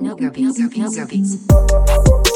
No groupies.